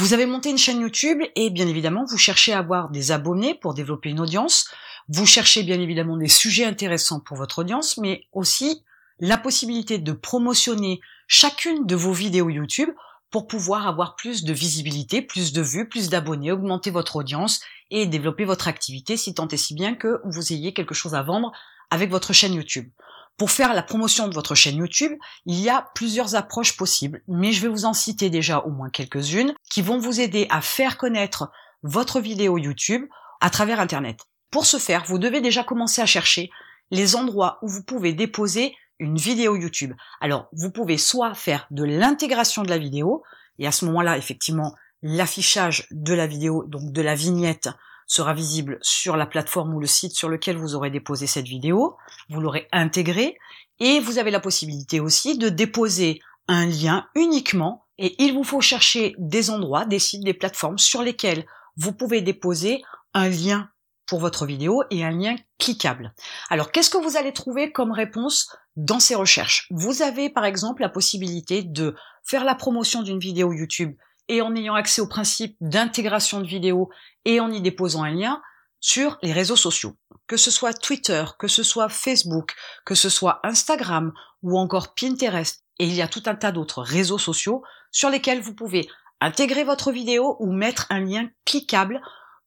Vous avez monté une chaîne YouTube et bien évidemment, vous cherchez à avoir des abonnés pour développer une audience. Vous cherchez bien évidemment des sujets intéressants pour votre audience, mais aussi la possibilité de promotionner chacune de vos vidéos YouTube pour pouvoir avoir plus de visibilité, plus de vues, plus d'abonnés, augmenter votre audience et développer votre activité si tant et si bien que vous ayez quelque chose à vendre avec votre chaîne YouTube. Pour faire la promotion de votre chaîne YouTube, il y a plusieurs approches possibles, mais je vais vous en citer déjà au moins quelques-unes qui vont vous aider à faire connaître votre vidéo YouTube à travers Internet. Pour ce faire, vous devez déjà commencer à chercher les endroits où vous pouvez déposer une vidéo YouTube. Alors, vous pouvez soit faire de l'intégration de la vidéo, et à ce moment-là, effectivement, l'affichage de la vidéo, donc de la vignette, sera visible sur la plateforme ou le site sur lequel vous aurez déposé cette vidéo, vous l'aurez intégrée, et vous avez la possibilité aussi de déposer un lien uniquement, et il vous faut chercher des endroits, des sites, des plateformes sur lesquels vous pouvez déposer un lien pour votre vidéo et un lien cliquable. Alors, qu'est-ce que vous allez trouver comme réponse dans ces recherches? Vous avez par exemple la possibilité de faire la promotion d'une vidéo YouTube et en ayant accès au principe d'intégration de vidéos et en y déposant un lien sur les réseaux sociaux. Que ce soit Twitter, que ce soit Facebook, que ce soit Instagram ou encore Pinterest, et il y a tout un tas d'autres réseaux sociaux sur lesquels vous pouvez intégrer votre vidéo ou mettre un lien cliquable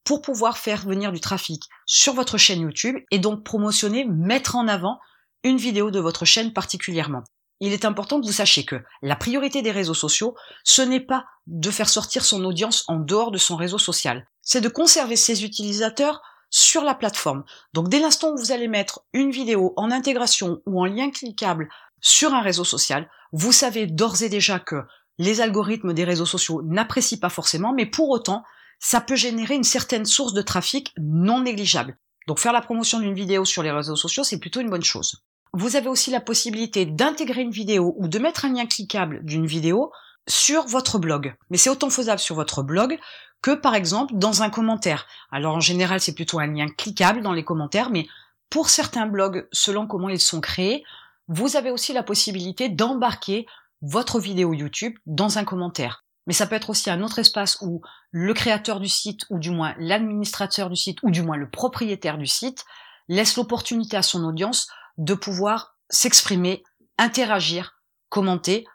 pour pouvoir faire venir du trafic sur votre chaîne YouTube et donc promotionner, mettre en avant une vidéo de votre chaîne particulièrement. Il est important que vous sachiez que la priorité des réseaux sociaux, ce n'est pas de faire sortir son audience en dehors de son réseau social. C'est de conserver ses utilisateurs sur la plateforme. Donc dès l'instant où vous allez mettre une vidéo en intégration ou en lien cliquable sur un réseau social, vous savez d'ores et déjà que les algorithmes des réseaux sociaux n'apprécient pas forcément, mais pour autant, ça peut générer une certaine source de trafic non négligeable. Donc faire la promotion d'une vidéo sur les réseaux sociaux, c'est plutôt une bonne chose. Vous avez aussi la possibilité d'intégrer une vidéo ou de mettre un lien cliquable d'une vidéo sur votre blog. Mais c'est autant faisable sur votre blog que par exemple dans un commentaire. Alors en général, c'est plutôt un lien cliquable dans les commentaires, mais pour certains blogs, selon comment ils sont créés, vous avez aussi la possibilité d'embarquer votre vidéo YouTube dans un commentaire. Mais ça peut être aussi un autre espace où le créateur du site, ou du moins l'administrateur du site, ou du moins le propriétaire du site, laisse l'opportunité à son audience de pouvoir s'exprimer, interagir, commenter.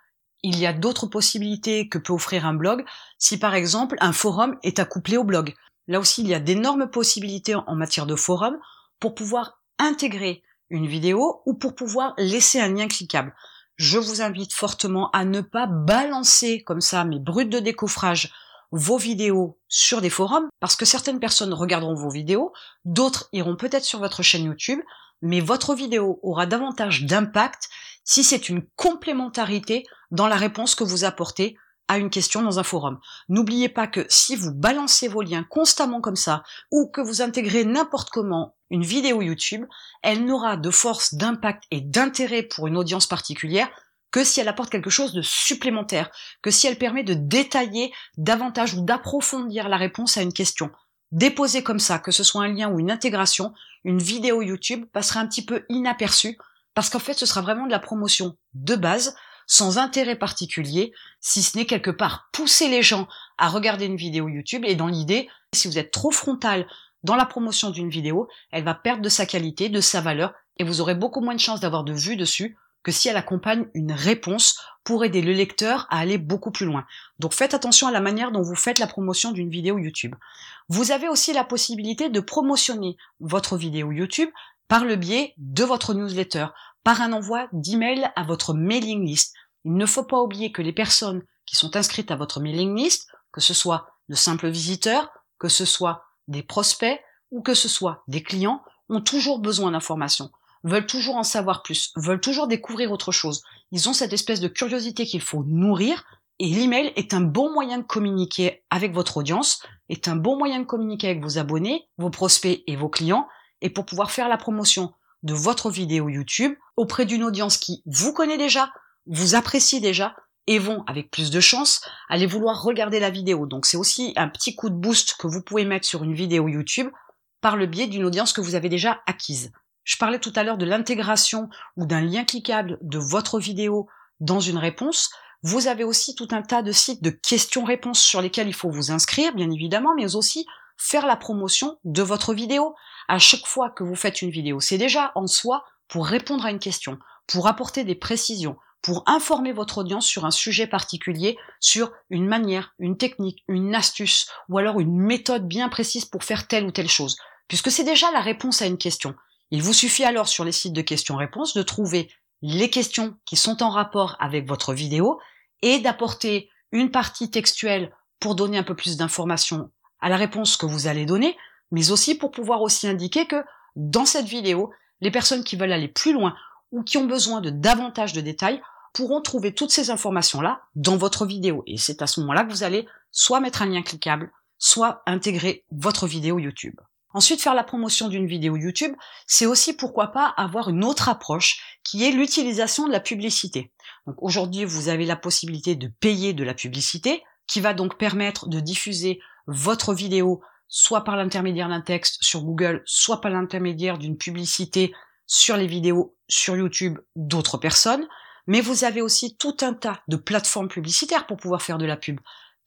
Il y a d'autres possibilités que peut offrir un blog si par exemple un forum est accouplé au blog. Là aussi, il y a d'énormes possibilités en matière de forum pour pouvoir intégrer une vidéo ou pour pouvoir laisser un lien cliquable. Je vous invite fortement à ne pas balancer comme ça, mais brut de décoffrage, vos vidéos sur des forums, parce que certaines personnes regarderont vos vidéos, d'autres iront peut-être sur votre chaîne YouTube, mais votre vidéo aura davantage d'impact si c'est une complémentarité dans la réponse que vous apportez à une question dans un forum. N'oubliez pas que si vous balancez vos liens constamment comme ça, ou que vous intégrez n'importe comment une vidéo YouTube, elle n'aura de force, d'impact et d'intérêt pour une audience particulière que si elle apporte quelque chose de supplémentaire, que si elle permet de détailler davantage ou d'approfondir la réponse à une question. Déposer comme ça, que ce soit un lien ou une intégration, une vidéo YouTube passera un petit peu inaperçue parce qu'en fait ce sera vraiment de la promotion de base, sans intérêt particulier, si ce n'est quelque part pousser les gens à regarder une vidéo YouTube et dans l'idée, si vous êtes trop frontal dans la promotion d'une vidéo, elle va perdre de sa qualité, de sa valeur et vous aurez beaucoup moins de chances d'avoir de vues dessus que si elle accompagne une réponse pour aider le lecteur à aller beaucoup plus loin. Donc faites attention à la manière dont vous faites la promotion d'une vidéo YouTube. Vous avez aussi la possibilité de promotionner votre vidéo YouTube par le biais de votre newsletter, par un envoi d'email à votre mailing list. Il ne faut pas oublier que les personnes qui sont inscrites à votre mailing list, que ce soit de simples visiteurs, que ce soit des prospects ou que ce soit des clients, ont toujours besoin d'informations, veulent toujours en savoir plus, veulent toujours découvrir autre chose. Ils ont cette espèce de curiosité qu'il faut nourrir et l'email est un bon moyen de communiquer avec votre audience, est un bon moyen de communiquer avec vos abonnés, vos prospects et vos clients et pour pouvoir faire la promotion de votre vidéo YouTube auprès d'une audience qui vous connaît déjà, vous apprécie déjà et vont, avec plus de chance, aller vouloir regarder la vidéo. Donc c'est aussi un petit coup de boost que vous pouvez mettre sur une vidéo YouTube par le biais d'une audience que vous avez déjà acquise. Je parlais tout à l'heure de l'intégration ou d'un lien cliquable de votre vidéo dans une réponse. Vous avez aussi tout un tas de sites de questions-réponses sur lesquels il faut vous inscrire, bien évidemment, mais aussi faire la promotion de votre vidéo. À chaque fois que vous faites une vidéo, c'est déjà en soi pour répondre à une question, pour apporter des précisions, pour informer votre audience sur un sujet particulier, sur une manière, une technique, une astuce, ou alors une méthode bien précise pour faire telle ou telle chose, puisque c'est déjà la réponse à une question. Il vous suffit alors sur les sites de questions-réponses de trouver les questions qui sont en rapport avec votre vidéo et d'apporter une partie textuelle pour donner un peu plus d'informations à la réponse que vous allez donner, mais aussi pour pouvoir aussi indiquer que dans cette vidéo, les personnes qui veulent aller plus loin ou qui ont besoin de davantage de détails pourront trouver toutes ces informations-là dans votre vidéo. Et c'est à ce moment-là que vous allez soit mettre un lien cliquable, soit intégrer votre vidéo YouTube. Ensuite, faire la promotion d'une vidéo YouTube, c'est aussi pourquoi pas avoir une autre approche qui est l'utilisation de la publicité. Donc aujourd'hui, vous avez la possibilité de payer de la publicité qui va donc permettre de diffuser votre vidéo soit par l'intermédiaire d'un texte sur Google, soit par l'intermédiaire d'une publicité sur les vidéos sur YouTube d'autres personnes. Mais vous avez aussi tout un tas de plateformes publicitaires pour pouvoir faire de la pub.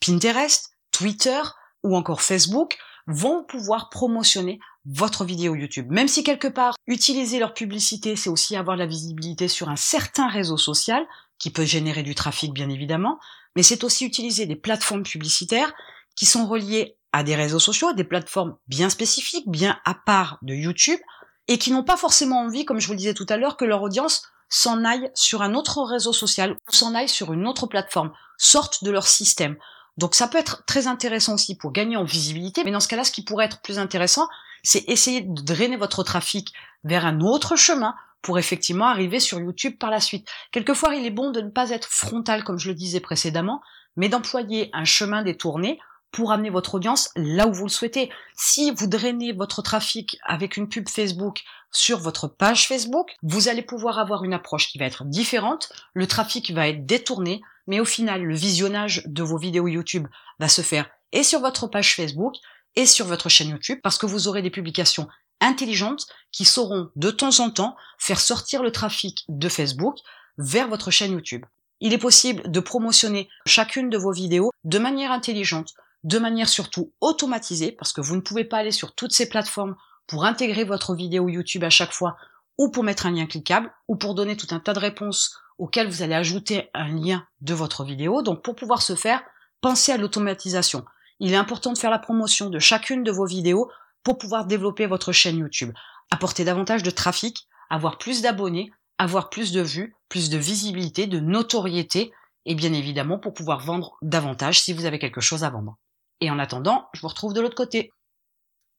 Pinterest, Twitter ou encore Facebook vont pouvoir promotionner votre vidéo YouTube. Même si quelque part, utiliser leur publicité, c'est aussi avoir de la visibilité sur un certain réseau social, qui peut générer du trafic bien évidemment, mais c'est aussi utiliser des plateformes publicitaires qui sont reliées à des réseaux sociaux, des plateformes bien spécifiques, bien à part de YouTube, et qui n'ont pas forcément envie, comme je vous le disais tout à l'heure, que leur audience s'en aille sur un autre réseau social ou s'en aille sur une autre plateforme, sorte de leur système. Donc ça peut être très intéressant aussi pour gagner en visibilité, mais dans ce cas-là, ce qui pourrait être plus intéressant, c'est essayer de drainer votre trafic vers un autre chemin pour effectivement arriver sur YouTube par la suite. Quelquefois, il est bon de ne pas être frontal, comme je le disais précédemment, mais d'employer un chemin détourné pour amener votre audience là où vous le souhaitez. Si vous drainez votre trafic avec une pub Facebook sur votre page Facebook, vous allez pouvoir avoir une approche qui va être différente, le trafic va être détourné, mais au final, le visionnage de vos vidéos YouTube va se faire et sur votre page Facebook et sur votre chaîne YouTube, parce que vous aurez des publications intelligentes qui sauront de temps en temps faire sortir le trafic de Facebook vers votre chaîne YouTube. Il est possible de promotionner chacune de vos vidéos de manière intelligente, de manière surtout automatisée, parce que vous ne pouvez pas aller sur toutes ces plateformes pour intégrer votre vidéo YouTube à chaque fois, ou pour mettre un lien cliquable, ou pour donner tout un tas de réponses auxquelles vous allez ajouter un lien de votre vidéo. Donc pour pouvoir se faire, pensez à l'automatisation. Il est important de faire la promotion de chacune de vos vidéos pour pouvoir développer votre chaîne YouTube, apporter davantage de trafic, avoir plus d'abonnés, avoir plus de vues, plus de visibilité, de notoriété, et bien évidemment pour pouvoir vendre davantage si vous avez quelque chose à vendre. Et en attendant, je vous retrouve de l'autre côté.